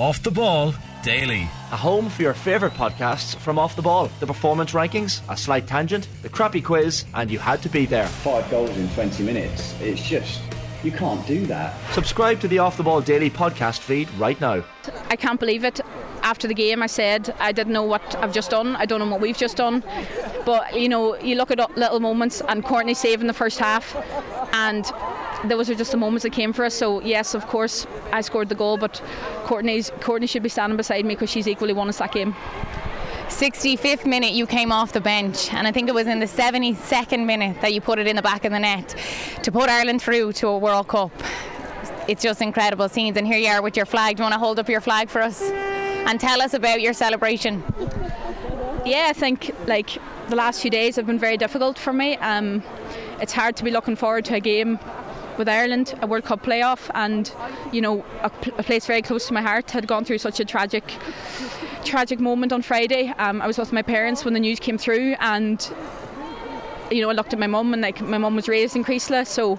Off the Ball Daily, a home for your favourite podcasts from Off the Ball. The performance rankings, a slight tangent, the crappy quiz, and You Had to Be There. 5 goals in 20 minutes. It's just, you can't do that. Subscribe to the Off the Ball Daily podcast feed right now. I can't believe it. After the game I said, I didn't know what I've just done, I don't know what we've just done, but you know, you look at little moments, and Courtney saved in the first half, and those are just the moments that came for us. So yes, of course I scored the goal, but Courtney should be standing beside me because she's equally won us that game. 65th minute you came off the bench, and I think it was in the 72nd minute that you put it in the back of the net to put Ireland through to a World Cup. It's just incredible scenes, and here you are with your flag. Do you want to hold up your flag for us and tell us about your celebration? Yeah, I think like the last few days have been very difficult for me. It's hard to be looking forward to a game with Ireland, a World Cup playoff, and you know, a place very close to my heart had gone through such a tragic moment on Friday. I was with my parents when the news came through, and you know, I looked at my mum, and like my mum was raised in Creeslough, so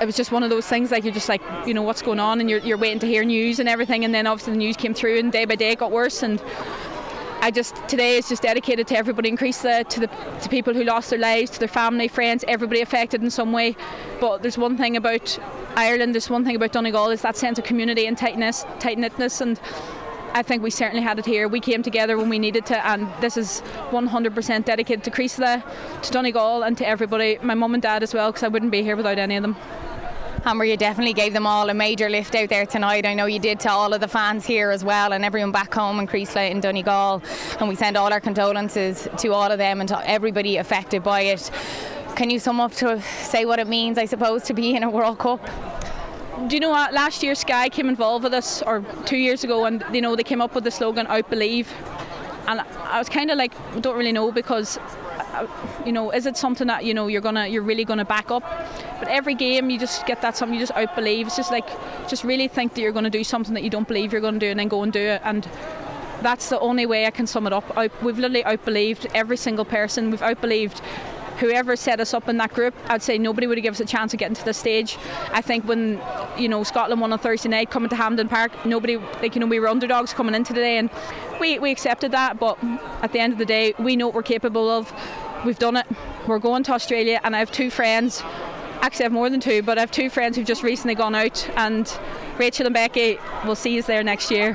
it was just one of those things, like you're just like, you know, what's going on, and you're waiting to hear news and everything, and then obviously the news came through, and day by day it got worse. And I just, today is just dedicated to everybody in Creeslough, to people who lost their lives, to their family, friends, everybody affected in some way. But there's one thing about Ireland, there's one thing about Donegal, is that sense of community and tight-knitness, and I think we certainly had it here. We came together when we needed to, and this is 100% dedicated to Creeslough, to Donegal, and to everybody, my mum and dad as well, because I wouldn't be here without any of them. Amber, you definitely gave them all a major lift out there tonight. I know you did, to all of the fans here as well, and everyone back home in Creeslough and Donegal, and we send all our condolences to all of them and to everybody affected by it. Can you sum up to say what it means, I suppose, to be in a World Cup? Do you know what, last year Sky came involved with us, or 2 years ago, and you know, they came up with the slogan "Out Believe," and I was kind of like, I don't really know, because you know, is it something that you know you're really gonna back up? But every game you just get that something, you just out believe. It's just like, just really think that you're gonna do something that you don't believe you're gonna do, and then go and do it. And that's the only way I can sum it up. We've literally out believed every single person. We've out believed whoever set us up in that group. I'd say nobody would have given us a chance of getting to this stage. I think when, you know, Scotland won on Thursday night coming to Hampden Park, nobody, like, you know, we were underdogs coming into today, and we accepted that. But at the end of the day, we know what we're capable of. We've done it. We're going to Australia, and I have two friends, actually I have more than two, but I have two friends who've just recently gone out, and Rachel and Becky, we'll see you there next year.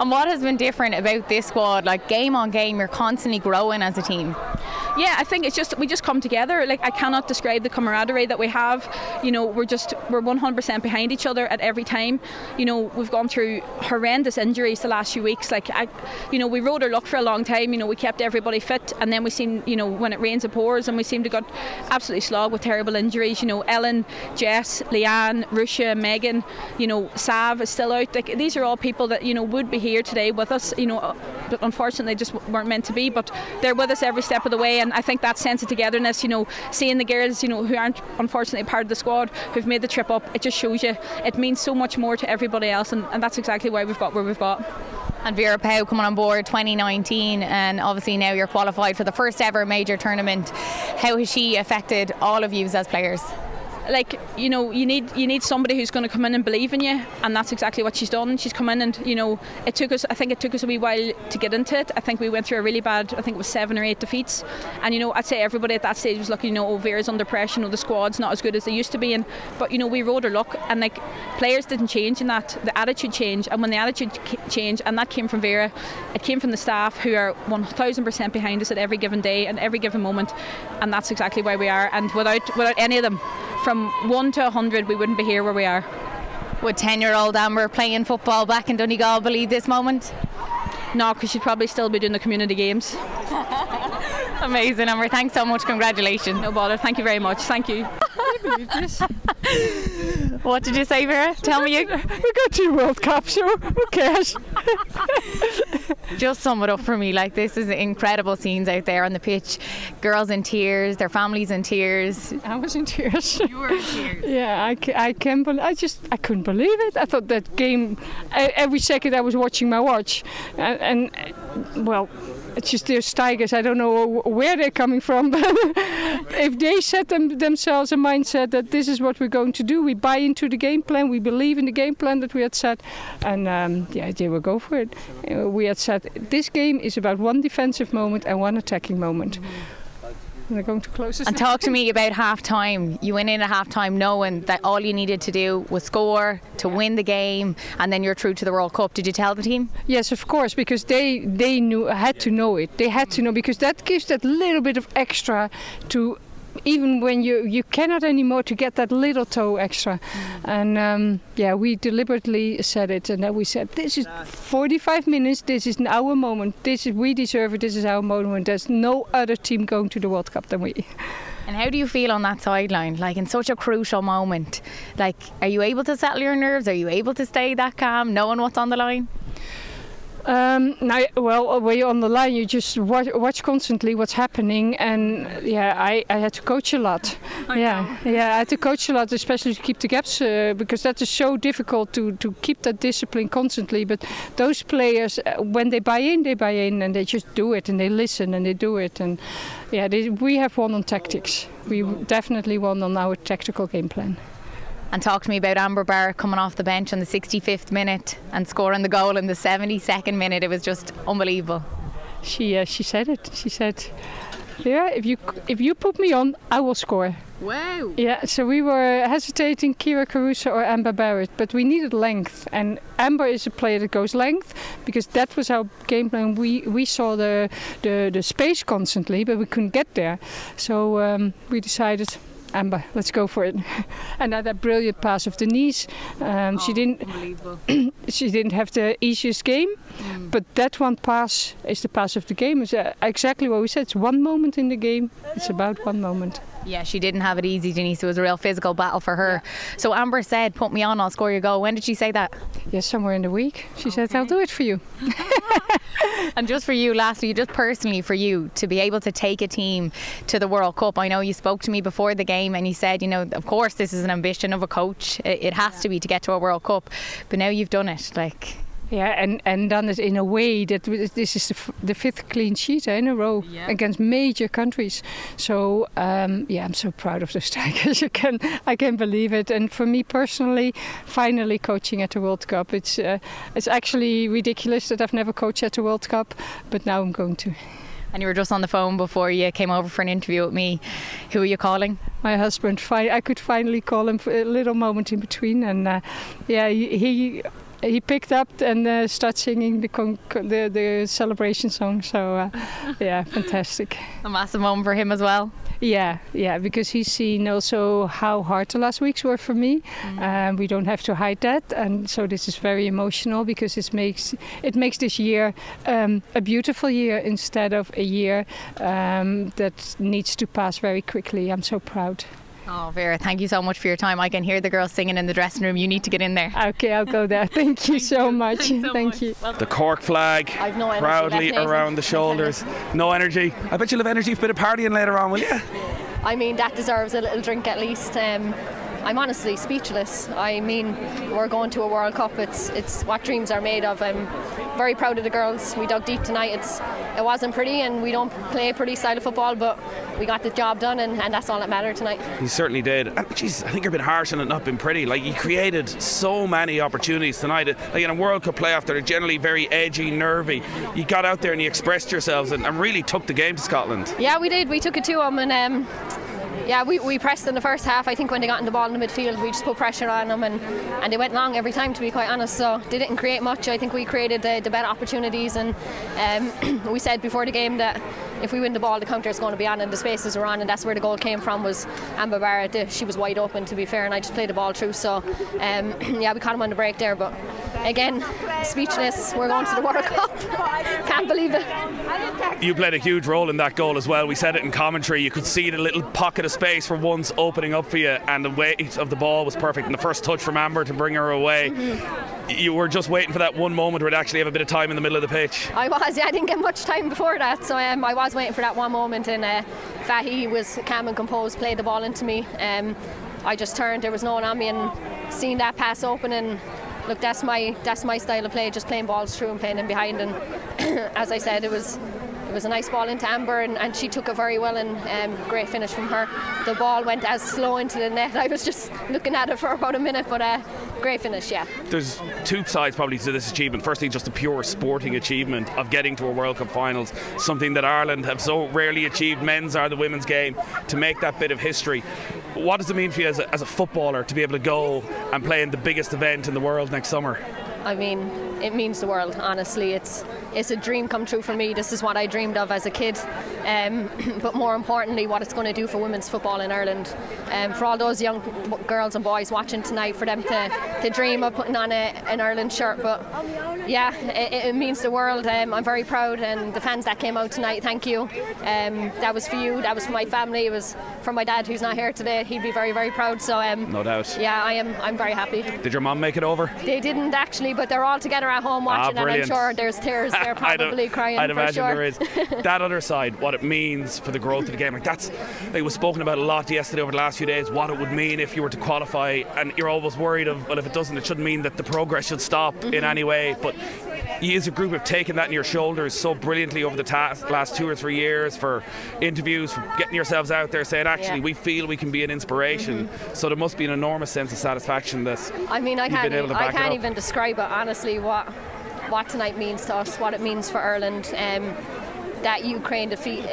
And what has been different about this squad? Like, game on game, you're constantly growing as a team. Yeah, I think it's just, we just come together. Like, I cannot describe the camaraderie that we have. You know, we're 100% behind each other at every time. You know, we've gone through horrendous injuries the last few weeks. Like, you know, we rode our luck for a long time. You know, we kept everybody fit, and then we seem, you know, when it rains it pours, and we seem to got absolutely slogged with terrible injuries. You know, Ellen, Jess, Leanne, Ruesha, Megan, you know, Sav is still out. Like, these are all people that, you know, would be here today with us, you know, but unfortunately just weren't meant to be, but they're with us every step of the way. And I think that sense of togetherness, you know, seeing the girls, you know, who aren't unfortunately part of the squad, who've made the trip up, it just shows you, it means so much more to everybody else, and that's exactly why we've got where we've got. And Vera Powell coming on board 2019, and obviously now you're qualified for the first ever major tournament. How has she affected all of you as players? Like, you know, you need somebody who's going to come in and believe in you, and that's exactly what she's done. She's come in, and you know, it took us a wee while to get into it. I think we went through a really bad, I think it was 7 or 8 defeats, and you know, I'd say everybody at that stage was looking, you know, Vera's under pressure, you know, the squad's not as good as they used to be, but you know, we rode our luck, and like, players didn't change in that, the attitude changed, and when the attitude changed, and that came from Vera, it came from the staff, who are 1000% behind us at every given day and every given moment, and that's exactly why we are. And without any of them, from 1 to 100, we wouldn't be here where we are. Would 10-year-old Amber playing football back in Donegal believe this moment? No, because she'd probably still be doing the community games. Amazing, Amber. Thanks so much. Congratulations. No bother. Thank you very much. Thank you. What did you say, Vera? Tell me. We got 2 World Cups, sure. Who cares? Just sum it up for me. Like, this is incredible scenes out there on the pitch. Girls in tears, their families in tears. I was in tears. You were in tears. Yeah, I couldn't believe it. I thought that game, every second I was watching my watch, and well, It's just their tigers. I don't know where they're coming from, but if they set themselves a mindset that this is what we're going to do, we buy into the game plan, we believe in the game plan that we had set, and they will go for it. We had said this game is about one defensive moment and one attacking moment. They're going to close us. And talk to me about half time. You went in at half time knowing that all you needed to do was score to win the game, and then you're through to the World Cup. Did you tell the team? Yes, of course, because they knew, had to know it. They had to know, because that gives that little bit of extra to, even when you cannot anymore, to get that little toe extra. And we deliberately said it, and then we said, this is 45 minutes, this is our moment, we deserve it, this is our moment. There's no other team going to the World Cup than we. And how do you feel on that sideline, like in such a crucial moment? Like, are you able to settle your nerves? Are you able to stay that calm, knowing what's on the line? When you're on the line, you just watch constantly what's happening, and I had to coach a lot. I had to coach a lot, especially to keep the gaps, because that is so difficult to keep that discipline constantly. But those players, when they buy in, and they just do it, and they listen, and they do it, and we have won on tactics. We definitely won on our tactical game plan. And talk to me about Amber Barrett coming off the bench on the 65th minute and scoring the goal in the 72nd minute. It was just unbelievable. She said it. She said, "Vera, if you put me on, I will score." Wow. Yeah. So we were hesitating, Kira Caruso or Amber Barrett, but we needed length, and Amber is a player that goes length, because that was our game plan. We saw the space constantly, but we couldn't get there. So we decided, Amber, let's go for it. Another brilliant pass of Denise. She didn't have the easiest game, but that one pass is the pass of the game. It's exactly what we said. It's one moment in the game. It's about one moment. Yeah, she didn't have it easy, Denise. It was a real physical battle for her. Yeah. So Amber said, "Put me on, I'll score your goal." When did she say that? Yes, somewhere in the week. She said, "I'll do it for you." And just for you, lastly, just personally for you, to be able to take a team to the World Cup. I know you spoke to me before the game and you said, of course this is an ambition of a coach. It has to be to get to a World Cup. But now you've done it, and done it in a way that this is the fifth clean sheet in a row against major countries. So I'm so proud of the Strikers. I can't believe it. And for me personally, finally coaching at the World Cup, it's actually ridiculous that I've never coached at the World Cup, but now I'm going to. And you were just on the phone before you came over for an interview with me. Who are you calling? My husband. I could finally call him for a little moment in between, and he picked up and started singing the celebration song. So fantastic. A massive moment for him as well. Yeah, because he's seen also how hard the last weeks were for me. We don't have to hide that, and so this is very emotional, because it makes this year a beautiful year instead of a year that needs to pass very quickly. I'm so proud. Oh, Vera, thank you so much for your time. I can hear the girls singing in the dressing room. You need to get in there. Okay, I'll go there. Thank you so much. Thank you. Well, the Cork flag proudly around the shoulders. No energy. I bet you'll have energy for a bit of partying later on, will you? I mean, that deserves a little drink at least. I'm honestly speechless. I mean, we're going to a World Cup. It's what dreams are made of. I'm very proud of the girls. We dug deep tonight. It wasn't pretty, and we don't play a pretty style of football, but we got the job done, and that's all that mattered tonight. You certainly did. And geez, I think you're a bit harsh on it not being pretty. Like, you created so many opportunities tonight. Like, in a World Cup playoff, they're generally very edgy, nervy. You got out there and you expressed yourselves and really took the game to Scotland. Yeah, we did. We took it to them, and we pressed in the first half. I think when they got in the ball in the midfield, we just put pressure on them, and they went long every time, to be quite honest. So they didn't create much. I think we created the better opportunities, and we said before the game that if we win the ball, the counter is going to be on and the spaces are on, and that's where the goal came from, was Amber Barrett. She was wide open, to be fair, and I just played the ball through. So we caught him on the break there, but again, speechless. We're going to the World Cup. Can't believe it. You played a huge role in that goal as well. We said it in commentary. You could see the little pocket of space for once opening up for you, and the weight of the ball was perfect, and the first touch from Amber to bring her away. You were just waiting for that one moment where it actually have a bit of time in the middle of the pitch. I was, I didn't get much time before that, so I was waiting for that one moment, and Fahy was calm and composed, played the ball into me. I just turned, there was no one on me, and seeing that pass open, and look, that's my style of play, just playing balls through and playing in behind, and as I said, it was was a nice ball into Amber, and she took it very well, and great finish from her. The ball went as slow into the net. I was just looking at it for about a minute, but great finish, yeah. There's two sides probably to this achievement. Firstly, just the pure sporting achievement of getting to a World Cup Finals, something that Ireland have so rarely achieved. Men's or the women's game, to make that bit of history. What does it mean for you as a footballer to be able to go and play in the biggest event in the world next summer? I mean, it means the world, honestly. It's a dream come true for me. This is what I dreamed of as a kid, but more importantly what it's going to do for women's football in Ireland, for all those young girls and boys watching tonight, for them to dream of putting on an Ireland shirt. But yeah, it means the world. I'm very proud, and the fans that came out tonight, thank you. That was for you, that was for my family, it was for my dad who's not here today. He'd be very, very proud. So no doubt. Yeah, I'm very happy. Did your mum make it over? They didn't actually, but they're all together at home watching, and I'm sure there's tears there probably crying. I'd imagine sure. There is. That other side, what it means for the growth of the game, like that's, it was spoken about a lot yesterday over the last few days, what it would mean if you were to qualify, and you're always worried of, well, if it doesn't, it shouldn't mean that the progress should stop in any way, but you as a group have taken that in your shoulders so brilliantly over the last 2 or 3 years, for interviews, for getting yourselves out there saying actually we feel we can be an inspiration, so there must be an enormous sense of satisfaction that I can't even describe it, honestly, what tonight means to us, what it means for Ireland. That Ukraine defeat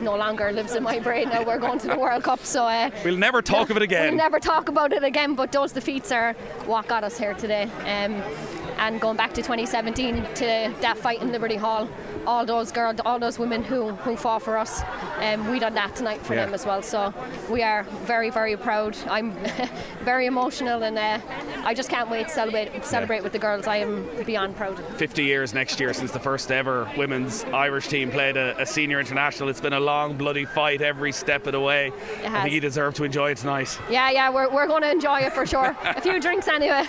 no longer lives in my brain now. We're going to the World Cup, so we'll never talk of it again. We'll never talk about it again, but those defeats are what got us here today. And going back to 2017, to that fight in Liberty Hall, all those girls, all those women who fought for us, we done that tonight for them as well. So we are very, very proud. I'm very emotional, and I just can't wait to celebrate with the girls. I am beyond proud. 50 years next year since the first ever women's Irish team played a senior international. It's been a long, bloody fight every step of the way. I think you deserve to enjoy it tonight. Yeah, we're going to enjoy it for sure. A few drinks anyway.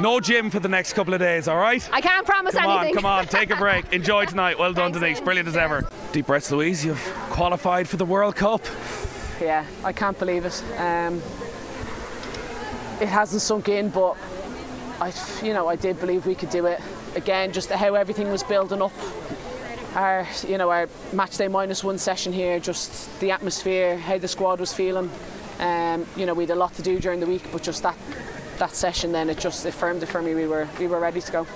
No gym for the next couple of days. All right, I can't promise anything. Come on, take a break. Enjoy tonight. Well done, Denise. Brilliant as ever. Deep breaths, Louise. You've qualified for the World Cup. Yeah, I can't believe it. It hasn't sunk in, but I did believe we could do it. Again, just how everything was building up. Our matchday -1 session here, just the atmosphere, how the squad was feeling. We had a lot to do during the week, but just that session then, it just affirmed it for me. We were ready to go.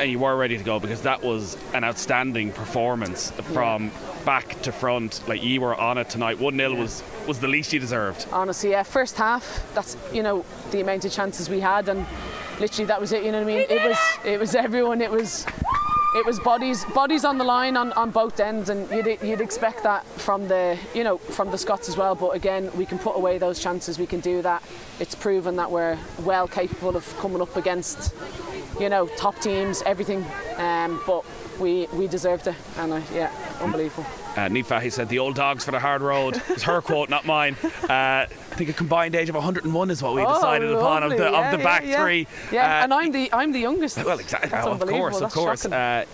And you were ready to go, because that was an outstanding performance from back to front. Like, you were on it tonight. 1-0 was the least you deserved, honestly. First half, that's the amount of chances we had, and literally that was it, you know what I mean. It was everyone, it was bodies on the line on both ends, and you'd expect that from the Scots as well. But again, we can put away those chances, we can do that. It's proven that we're well capable of coming up against top teams, everything, but we deserved it, and unbelievable. Nifa said the old dogs for the hard road. It's her quote, not mine. I think a combined age of 101 is what we decided upon of the back three. Yeah, and I'm the youngest. Well, exactly. That's of course.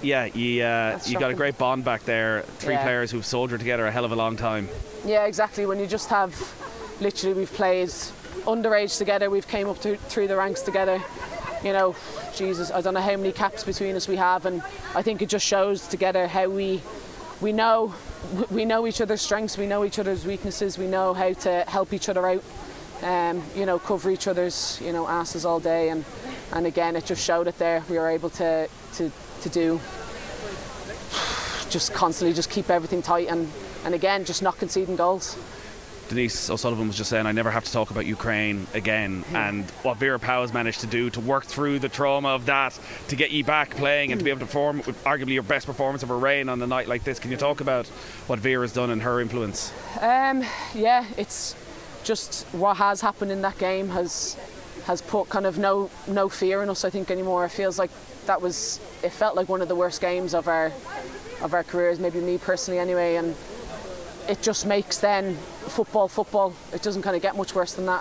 You got a great bond back there. Three players who've soldiered together a hell of a long time. Yeah, exactly. When you just have, literally, we've played underage together. We've came up through the ranks together. Jesus, I don't know how many caps between us we have, and I think it just shows together how we know each other's strengths, we know each other's weaknesses, we know how to help each other out, cover each other's asses all day, and again, it just showed it there. We were able to do just constantly just keep everything tight, and again, just not conceding goals. Denise O'Sullivan was just saying, I never have to talk about Ukraine again, and what Vera Powell's managed to do to work through the trauma of that, to get you back playing and to be able to perform with arguably your best performance of her reign on a night like this. Can you talk about what Vera's done and her influence? It's just what has happened in that game has put kind of no fear in us, I think, anymore. It feels like it felt like one of the worst games of our careers, maybe me personally anyway, and it just makes then football. It doesn't kind of get much worse than that,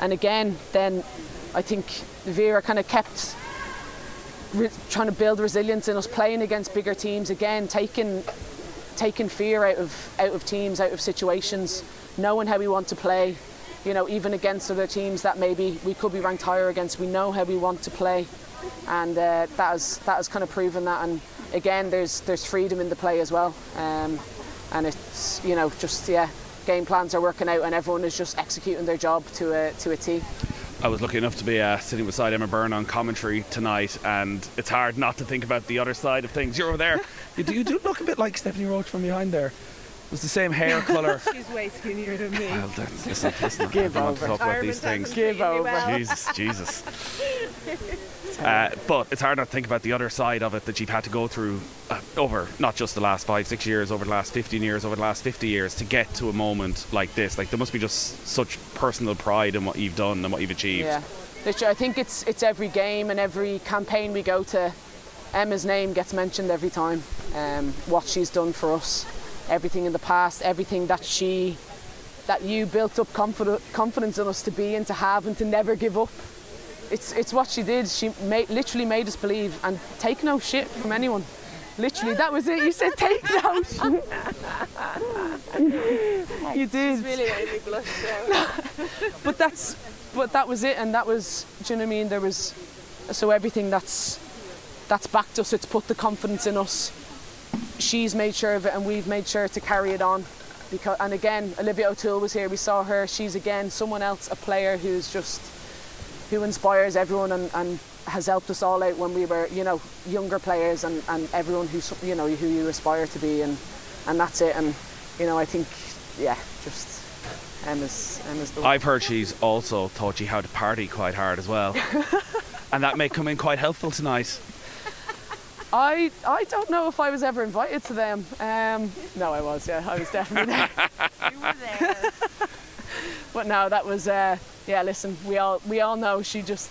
and again then I think Vera kind of kept trying to build resilience in us, playing against bigger teams again, taking fear out of teams, out of situations, knowing how we want to play, you know, even against other teams that maybe we could be ranked higher against, we know how we want to play, and that has kind of proven that. And again, there's freedom in the play as well, and it's, you know, just, yeah, game plans are working out and everyone is just executing their job to a T. I was lucky enough to be sitting beside Emma Byrne on commentary tonight, and it's hard not to think about the other side of things. You're over there. You do look a bit like Stephanie Roche from behind there. It was the same hair colour. She's way skinnier than me. Well, listen, give over. To talk about these things. Give over. Well. Jesus. But it's hard not to think about the other side of it that you've had to go through over not just the last 5-6 years, over the last 15 years, over the last 50 years to get to a moment like this. Like, there must be just such personal pride in what you've done and what you've achieved. Yeah, literally, I think it's every game and every campaign we go to, Emma's name gets mentioned every time. What she's done for us. Everything in the past, everything that you built up confidence in us to be and to have and to never give up. It's what she did. She literally made us believe and take no shit from anyone. Literally, that was it. You said take no shit. You did. She's really made me blush. But that was it, and that was, do you know what I mean? There was, so everything that's backed us, it's put the confidence in us. She's made sure of it, and we've made sure to carry it on. Because, and again, Olivia O'Toole was here. We saw her. She's again someone else, a player who inspires everyone and has helped us all out when we were, you know, younger players and everyone who, you know, who you aspire to be, and that's it. And, you know, I think, yeah, just Emma's the one. I've heard she's also taught you how to party quite hard as well, and that may come in quite helpful tonight. I don't know if I was ever invited to them. No, I was, yeah. I was definitely there. You were there. But no, that was, yeah, listen, we all know she just,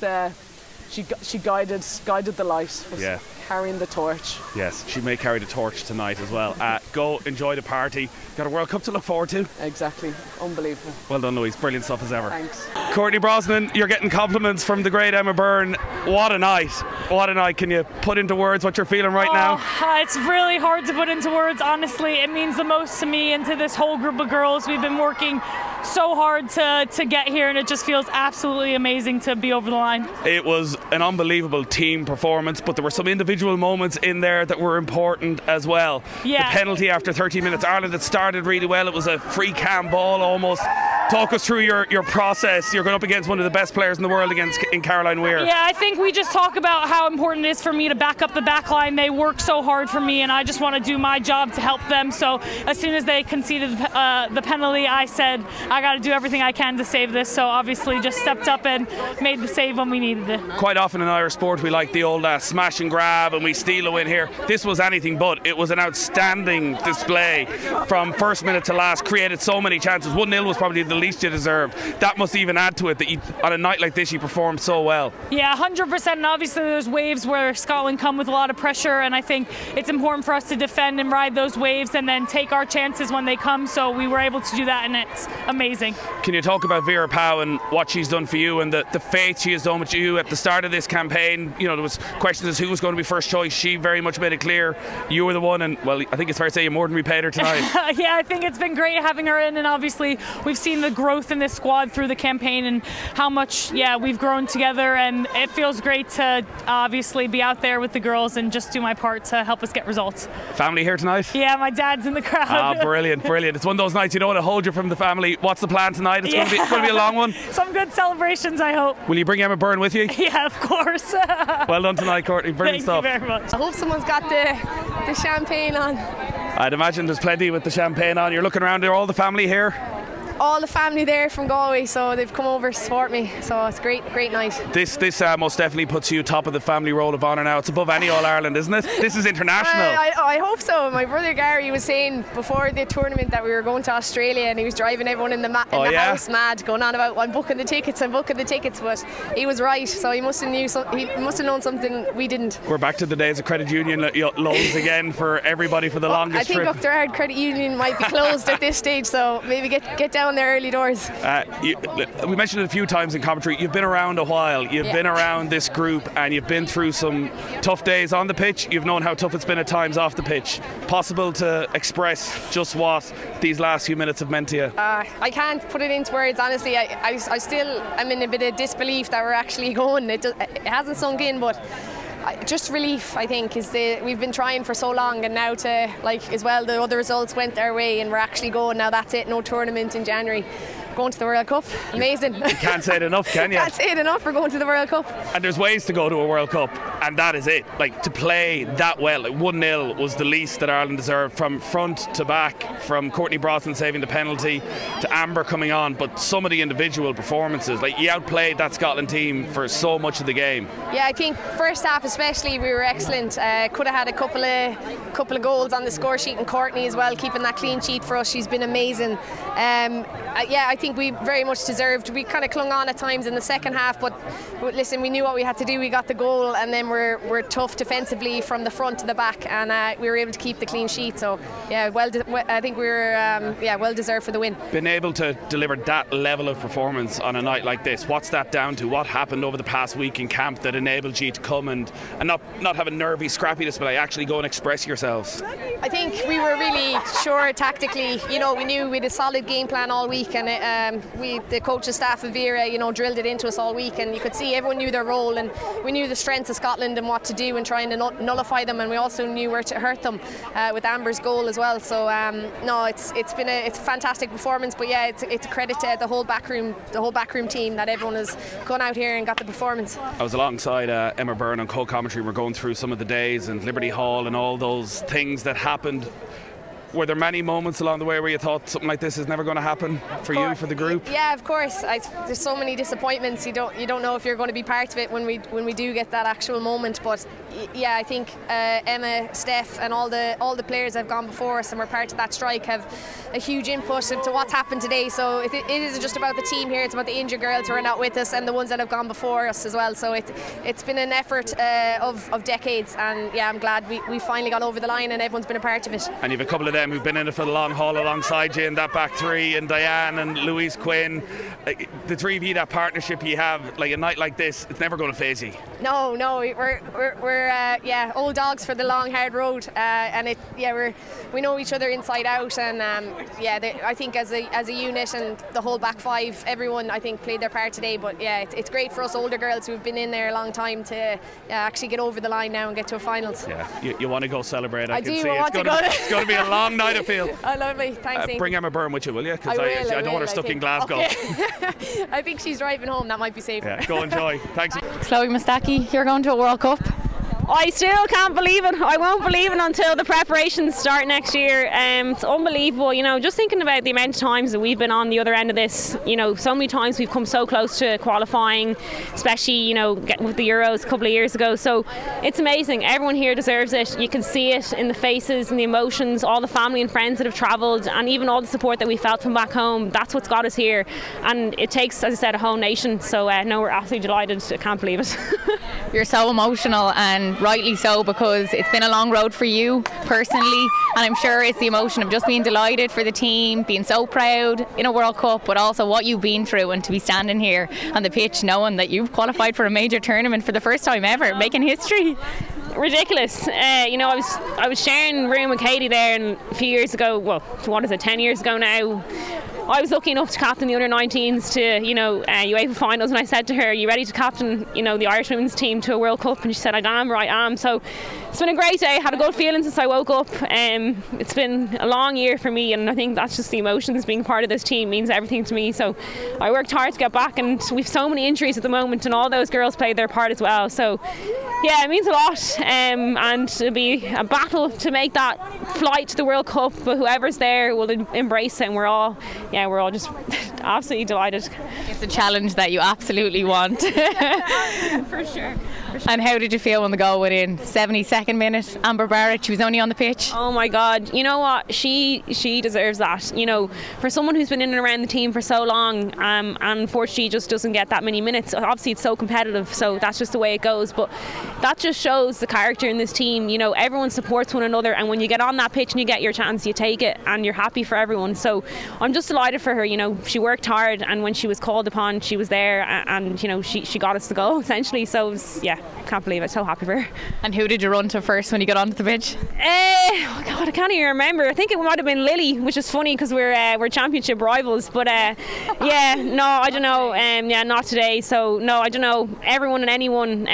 she guided the light. Yeah. Carrying the torch. Yes, she may carry the torch tonight as well. Go enjoy the party. Got a World Cup to look forward to. Exactly. Unbelievable. Well done, Louise. Brilliant stuff as ever. Thanks. Courtney Brosnan, you're getting compliments from the great Emma Byrne. What a night. What a night. Can you put into words what you're feeling right now? It's really hard to put into words, honestly. It means the most to me and to this whole group of girls. We've been working so hard to get here, and it just feels absolutely amazing to be over the line. It was an unbelievable team performance, but there were some individual moments in there that were important as well. Yeah. The penalty after 30 minutes. Ireland had started really well. It was a free cam ball almost. Talk us through your process. You're going up against one of the best players in the world in Caroline Weir. Yeah, I think we just talk about how important it is for me to back up the back line. They work so hard for me, and I just want to do my job to help them. So as soon as they conceded the penalty, I said, I got to do everything I can to save this. So obviously just stepped up and made the save when we needed it. Quite often in Irish sport, we like the old smash and grab, and we steal a win here. This was anything but. It was an outstanding display from first minute to last. Created so many chances. 1-0 was probably the least you deserved. That must even add to it that you, on a night like this, you performed so well. Yeah, 100%. And obviously there's waves where Scotland come with a lot of pressure, and I think it's important for us to defend and ride those waves and then take our chances when they come. So we were able to do that, and it's amazing. Can you talk about Vera Powell and what she's done for you and the faith she has done with you at the start of this campaign? You know, there was questions as who was going to be first choice. She very much made it clear you were the one, and well, I think it's fair to say you more than repaid her tonight. Yeah, I think it's been great having her in, and obviously we've seen the growth in this squad through the campaign and how much, yeah, we've grown together, and it feels great to obviously be out there with the girls and just do my part to help us get results. Family here tonight? Yeah, my dad's in the crowd. Ah, brilliant, brilliant. It's one of those nights you don't want to hold you from the family. What's the plan tonight? It's going to be a long one. Some good celebrations, I hope. Will you bring Emma Byrne with you? Yeah, of course. Well done tonight, Courtney. Brilliant stuff. Thank you very much. I hope someone's got the champagne on. I'd imagine there's plenty with the champagne on. You're looking around there, all the family here? All the family there from Galway, so they've come over to support me, so it's great night. This most definitely puts you top of the family roll of honour now. It's above any All-Ireland, isn't it? This is international. I hope so. My brother Gary was saying before the tournament that we were going to Australia, and he was driving everyone in the house mad, going on about, I'm booking the tickets, but he was right, so he must have known something we didn't. We're back to the days of credit union loans again for everybody for the longest trip. I think up there, Credit Union might be closed at this stage, so maybe get down down their early doors. We mentioned it a few times in commentary. You've been around a while. You've been around this group, and you've been through some tough days on the pitch. You've known how tough it's been at times off the pitch. Possible to express just what these last few minutes have meant to you? I can't put it into words, honestly. I still am in a bit of disbelief that we're actually going. It hasn't sunk in, but just relief, I think, is we've been trying for so long, and now to, like, as well, the other results went their way and we're actually going. Now that's it, no tournament in January. Going to the World Cup, amazing. You can't say it enough, can you? Can't say it enough, we're going to the World Cup. And there's ways to go to a World Cup, and that is it. Like, to play that well, 1-0 was the least that Ireland deserved, from front to back, from Courtney Brosnan saving the penalty to Amber coming on, but some of the individual performances, like, you outplayed that Scotland team for so much of the game. Yeah, I think first half especially we were excellent. Could have had a couple of goals on the score sheet, and Courtney as well, keeping that clean sheet for us, she's been amazing. Yeah, I think we very much deserved. We kind of clung on at times in the second half, but listen, we knew what we had to do. We got the goal, and then we're tough defensively from the front to the back, and we were able to keep the clean sheet. So yeah, I think we were well deserved for the win. Being able to deliver that level of performance on a night like this, what's that down to? What happened over the past week in camp that enabled you to come and not have a nervy, scrappy display, actually go and express yourselves? I think we were really sure tactically. You know, we knew we had a solid game plan all week. And the coaching staff of Vera, you know, drilled it into us all week, and you could see everyone knew their role, and we knew the strengths of Scotland and what to do and trying to nullify them, and we also knew where to hurt them with Amber's goal as well. So no, it's been a fantastic performance, but yeah, it's a credit to the whole backroom team that everyone has gone out here and got the performance. I was alongside Emma Byrne on co-commentary. We're going through some of the days and Liberty Hall and all those things that happened. Were there many moments along the way where you thought something like this is never going to happen for you, for the group? Yeah, of course. There's so many disappointments. You don't know if you're going to be part of it when we do get that actual moment. But yeah, I think Emma, Steph, and all the players that have gone before us and were part of that strike have a huge input to what's happened today. So it isn't just about the team here; it's about the injured girls who are not with us and the ones that have gone before us as well. So it's been an effort of decades, and yeah, I'm glad we finally got over the line and everyone's been a part of it. And you've a couple of them who've been in it for the long haul alongside you in that back three, and Diane and Louise Quinn. The three of you, that partnership you have, like a night like this, it's never going to phase you. No, we're old dogs for the long hard road, and we know each other inside out, and I think as a unit and the whole back five, everyone I think played their part today. But yeah, it's great for us older girls who've been in there a long time to actually get over the line now and get to a finals. Yeah, you want to go celebrate. It's going to be a long night of field. I love me. Thanks. Bring Emma Byrne with you, will you? Because I don't want her stuck in Glasgow. Okay. I think she's driving home. That might be safe. Yeah, go enjoy. Thanks. Chloe Mustaki, you're going to a World Cup. I still can't believe it. I won't believe it until the preparations start next year. It's unbelievable, you know, just thinking about the amount of times that we've been on the other end of this, you know, so many times we've come so close to qualifying, especially, you know, with the Euros a couple of years ago. So it's amazing. Everyone here deserves it. You can see it in the faces and the emotions, all the family and friends that have travelled, and even all the support that we felt from back home. That's what's got us here. And it takes, as I said, a whole nation. So no, we're absolutely delighted. I can't believe it. You're so emotional, and rightly so, because it's been a long road for you personally, and I'm sure it's the emotion of just being delighted for the team, being so proud in a World Cup, but also what you've been through, and to be standing here on the pitch knowing that you've qualified for a major tournament for the first time ever, making history. Ridiculous. You know, I was sharing a room with Katie there, and a few years ago, 10 years ago now, I was lucky enough to captain the under-19s to, you know, UEFA finals, and I said to her, are you ready to captain, you know, the Irish women's team to a World Cup? And she said, I am. So it's been a great day. I had a good feeling since I woke up. It's been a long year for me, and I think that's just the emotions. Being part of this team means everything to me. So I worked hard to get back, and we've so many injuries at the moment, and all those girls played their part as well. So yeah, it means a lot, and it'll be a battle to make that flight to the World Cup, but whoever's there will embrace it, and we're all just absolutely delighted. It's a challenge that you absolutely want. For sure. And how did you feel when the goal went in? 72nd minute, Amber Barrett, she was only on the pitch. Oh my God, you know what, she deserves that. You know, for someone who's been in and around the team for so long, and unfortunately just doesn't get that many minutes. Obviously it's so competitive, so that's just the way it goes, but that just shows the character in this team. You know, everyone supports one another, and when you get on that pitch and you get your chance, you take it and you're happy for everyone. So I'm just delighted for her. You know, she worked hard, and when she was called upon, she was there, and you know, she got us the goal essentially. So it was, yeah, can't believe it, so happy for her. And who did you run to first when you got onto the pitch? Oh God, I can't even remember. I think it might have been Lily, which is funny because we're championship rivals, but yeah, no, I don't know. Yeah, not today. So no, I don't know. Everyone and anyone,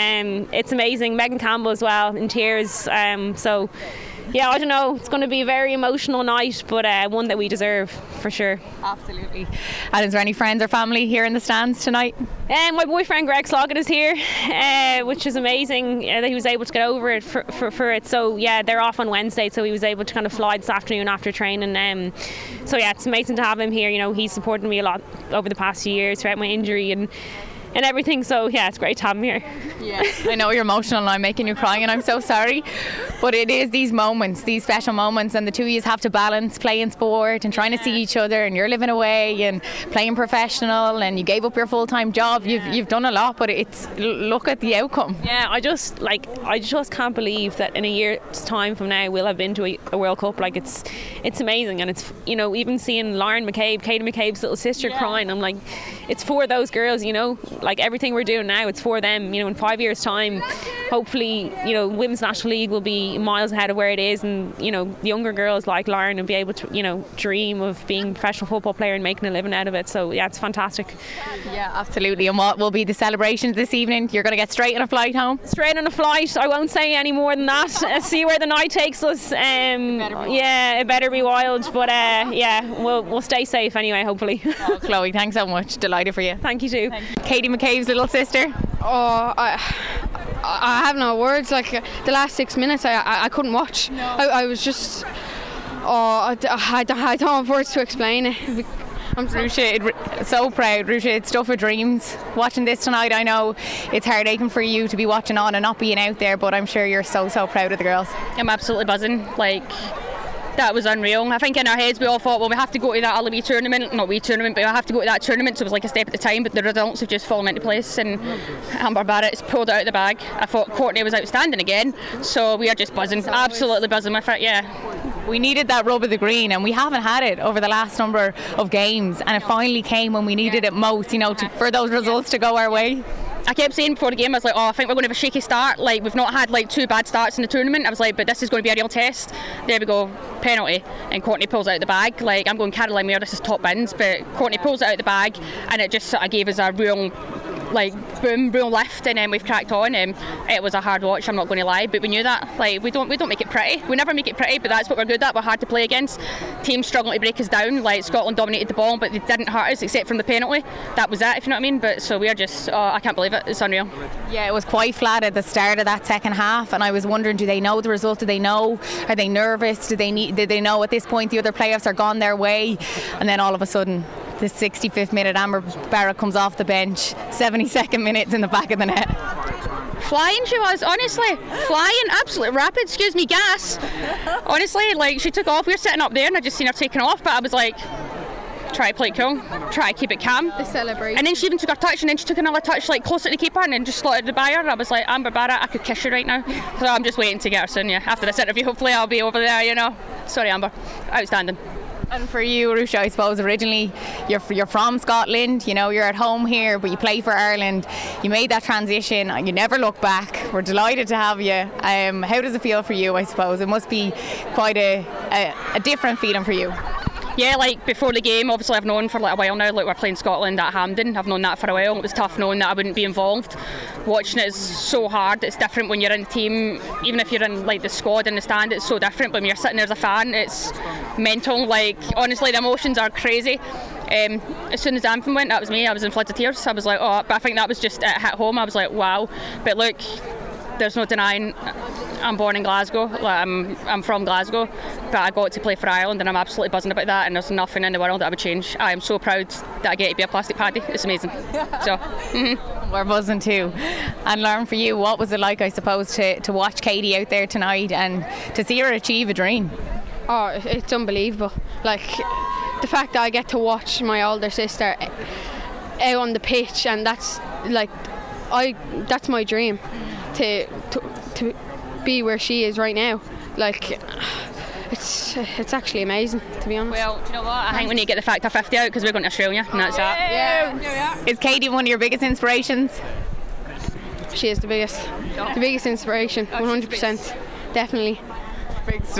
it's amazing. Megan Campbell as well, in tears. So yeah, I don't know. It's going to be a very emotional night, but one that we deserve for sure. Absolutely. And is there any friends or family here in the stands tonight? My boyfriend Greg Sloggett is here, which is amazing that he was able to get over it for it. So yeah, they're off on Wednesday, so he was able to kind of fly this afternoon after training. So yeah, it's amazing to have him here. You know, he's supported me a lot over the past few years throughout my injury and everything, so yeah, it's great to have me here. Yeah, I know you're emotional and I'm making you cry and I'm so sorry, but it is these moments, these special moments, and the two of you have to balance playing sport and trying to see each other, and you're living away and playing professional, and you gave up your full-time job. You've done a lot, but it's, look at the outcome. Yeah, I just can't believe that in a year's time from now we'll have been to a World Cup. Like, it's amazing. And it's, you know, even seeing Lauren McCabe, Katie McCabe's little sister, crying, I'm like, it's for those girls, you know. Like, everything we're doing now, it's for them. You know, in 5 years' time, hopefully, you know, Women's National League will be miles ahead of where it is, and, you know, younger girls like Lauren will be able to, you know, dream of being a professional football player and making a living out of it. So yeah, it's fantastic. Yeah, absolutely. And what will be the celebrations this evening? You're going to get straight on a flight home? Straight on a flight. I won't say any more than that. See where the night takes us. Yeah, it better be wild, but yeah, we'll stay safe anyway, hopefully. Oh, Chloe, thanks so much. Delighted for you. Thank you too. Katie McCabe's little sister. Oh, I have no words. Like, the last 6 minutes I couldn't watch. No. I was just, I don't have words to explain it. I'm Ruesha, so proud. Ruesha, it's stuff of dreams watching this tonight. I know it's heartaching for you to be watching on and not being out there, but I'm sure you're so proud of the girls. I'm absolutely buzzing. Like, that was unreal. I think in our heads we all thought, well, we have to go to that LB tournament, not we tournament, but we have to go to that tournament. So it was like a step at the time, but the results have just fallen into place, and Amber Barrett's pulled it out of the bag. I thought Courtney was outstanding again, so we are just buzzing, absolutely buzzing with it, yeah. We needed that rub of the green, and we haven't had it over the last number of games, and it finally came when we needed it most, you know, for those results to go our way. I kept saying before the game, I was like, oh, I think we're going to have a shaky start. Like, we've not had like two bad starts in the tournament. I was like, but this is going to be a real test. There we go, penalty, and Courtney pulls out the bag. Like, I'm going Caroline Weir, this is top bins, but Courtney pulls it out the bag, and it just sort of gave us a real, like, boom, real lift, and then we've cracked on. It was a hard watch, I'm not going to lie, but we knew that. Like, we don't make it pretty. We never make it pretty, but that's what we're good at. We're hard to play against. Teams struggling to break us down. Like, Scotland dominated the ball, but they didn't hurt us except from the penalty. That was it, if you know what I mean. But so we're just, I can't believe it. It's unreal. Yeah, it was quite flat at the start of that second half, and I was wondering, do they know the result? Do they know? Are they nervous? Do they know at this point the other playoffs are gone their way? And then all of a sudden, the 65th minute, Amber Barrett comes off the bench, 72nd minutes in the back of the net. Flying she was, honestly. Flying, absolute rapid, excuse me, gas. Honestly, like, she took off. We were sitting up there and I just seen her taking off, but I was like, try to play cool, try to keep it calm. The celebration. And then she even took her touch, and then she took another touch, like, closer to the keeper, and then just slotted the by her. I was like, Amber Barrett, I could kiss you right now. So I'm just waiting to get her soon, yeah. After this interview, hopefully I'll be over there, you know. Sorry, Amber. Outstanding. And for you, Ruesha, I suppose originally you're from Scotland, you know, you're at home here, but you play for Ireland. You made that transition and you never look back. We're delighted to have you. How does it feel for you, I suppose? It must be quite a different feeling for you. Yeah, like, before the game, obviously I've known for like a while now, like, we're playing Scotland at Hampden. I've known that for a while. It was tough knowing that I wouldn't be involved. Watching it is so hard. It's different when you're in the team. Even if you're in like the squad in the stand, it's so different. But when you're sitting there as a fan, it's mental. Like, honestly, the emotions are crazy. As soon as Anthem went, that was me. I was in floods of tears. I was like, oh, but I think that was just it hit home. I was like, wow. But look, there's no denying I'm born in Glasgow, like, I'm from Glasgow, but I got to play for Ireland and I'm absolutely buzzing about that, and there's nothing in the world that I would change. I am so proud that I get to be a plastic paddy. It's amazing. So, We're buzzing too. And Lauren, for you, what was it like, I suppose, to watch Katie out there tonight and to see her achieve a dream? Oh, it's unbelievable. Like, the fact that I get to watch my older sister out on the pitch, and that's like, that's my dream, to be where she is right now. Like, it's actually amazing, to be honest. Well, do you know what? I think we need to get the Factor 50 out, because we're going to Australia, and that's that. Yeah. Is Katie one of your biggest inspirations? She is the biggest inspiration, 100%, definitely.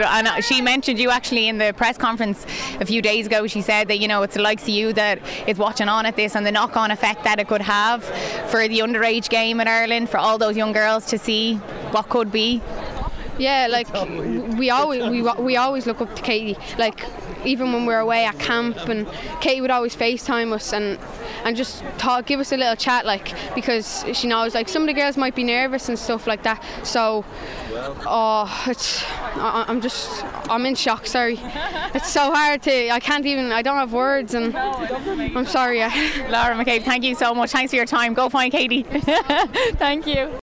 And she mentioned you actually in the press conference a few days ago. She said that, you know, it's the likes of you that is watching on at this, and the knock-on effect that it could have for the underage game in Ireland, for all those young girls to see what could be. Yeah, like, we always look up to Katie. Like, even when we're away at camp, and Katie would always FaceTime us and just talk, give us a little chat, like, because she knows, like, some of the girls might be nervous and stuff like that. So, I'm in shock, sorry. It's so hard I don't have words, and I'm sorry. Laura McCabe, thank you so much. Thanks for your time. Go find Katie. Thank you.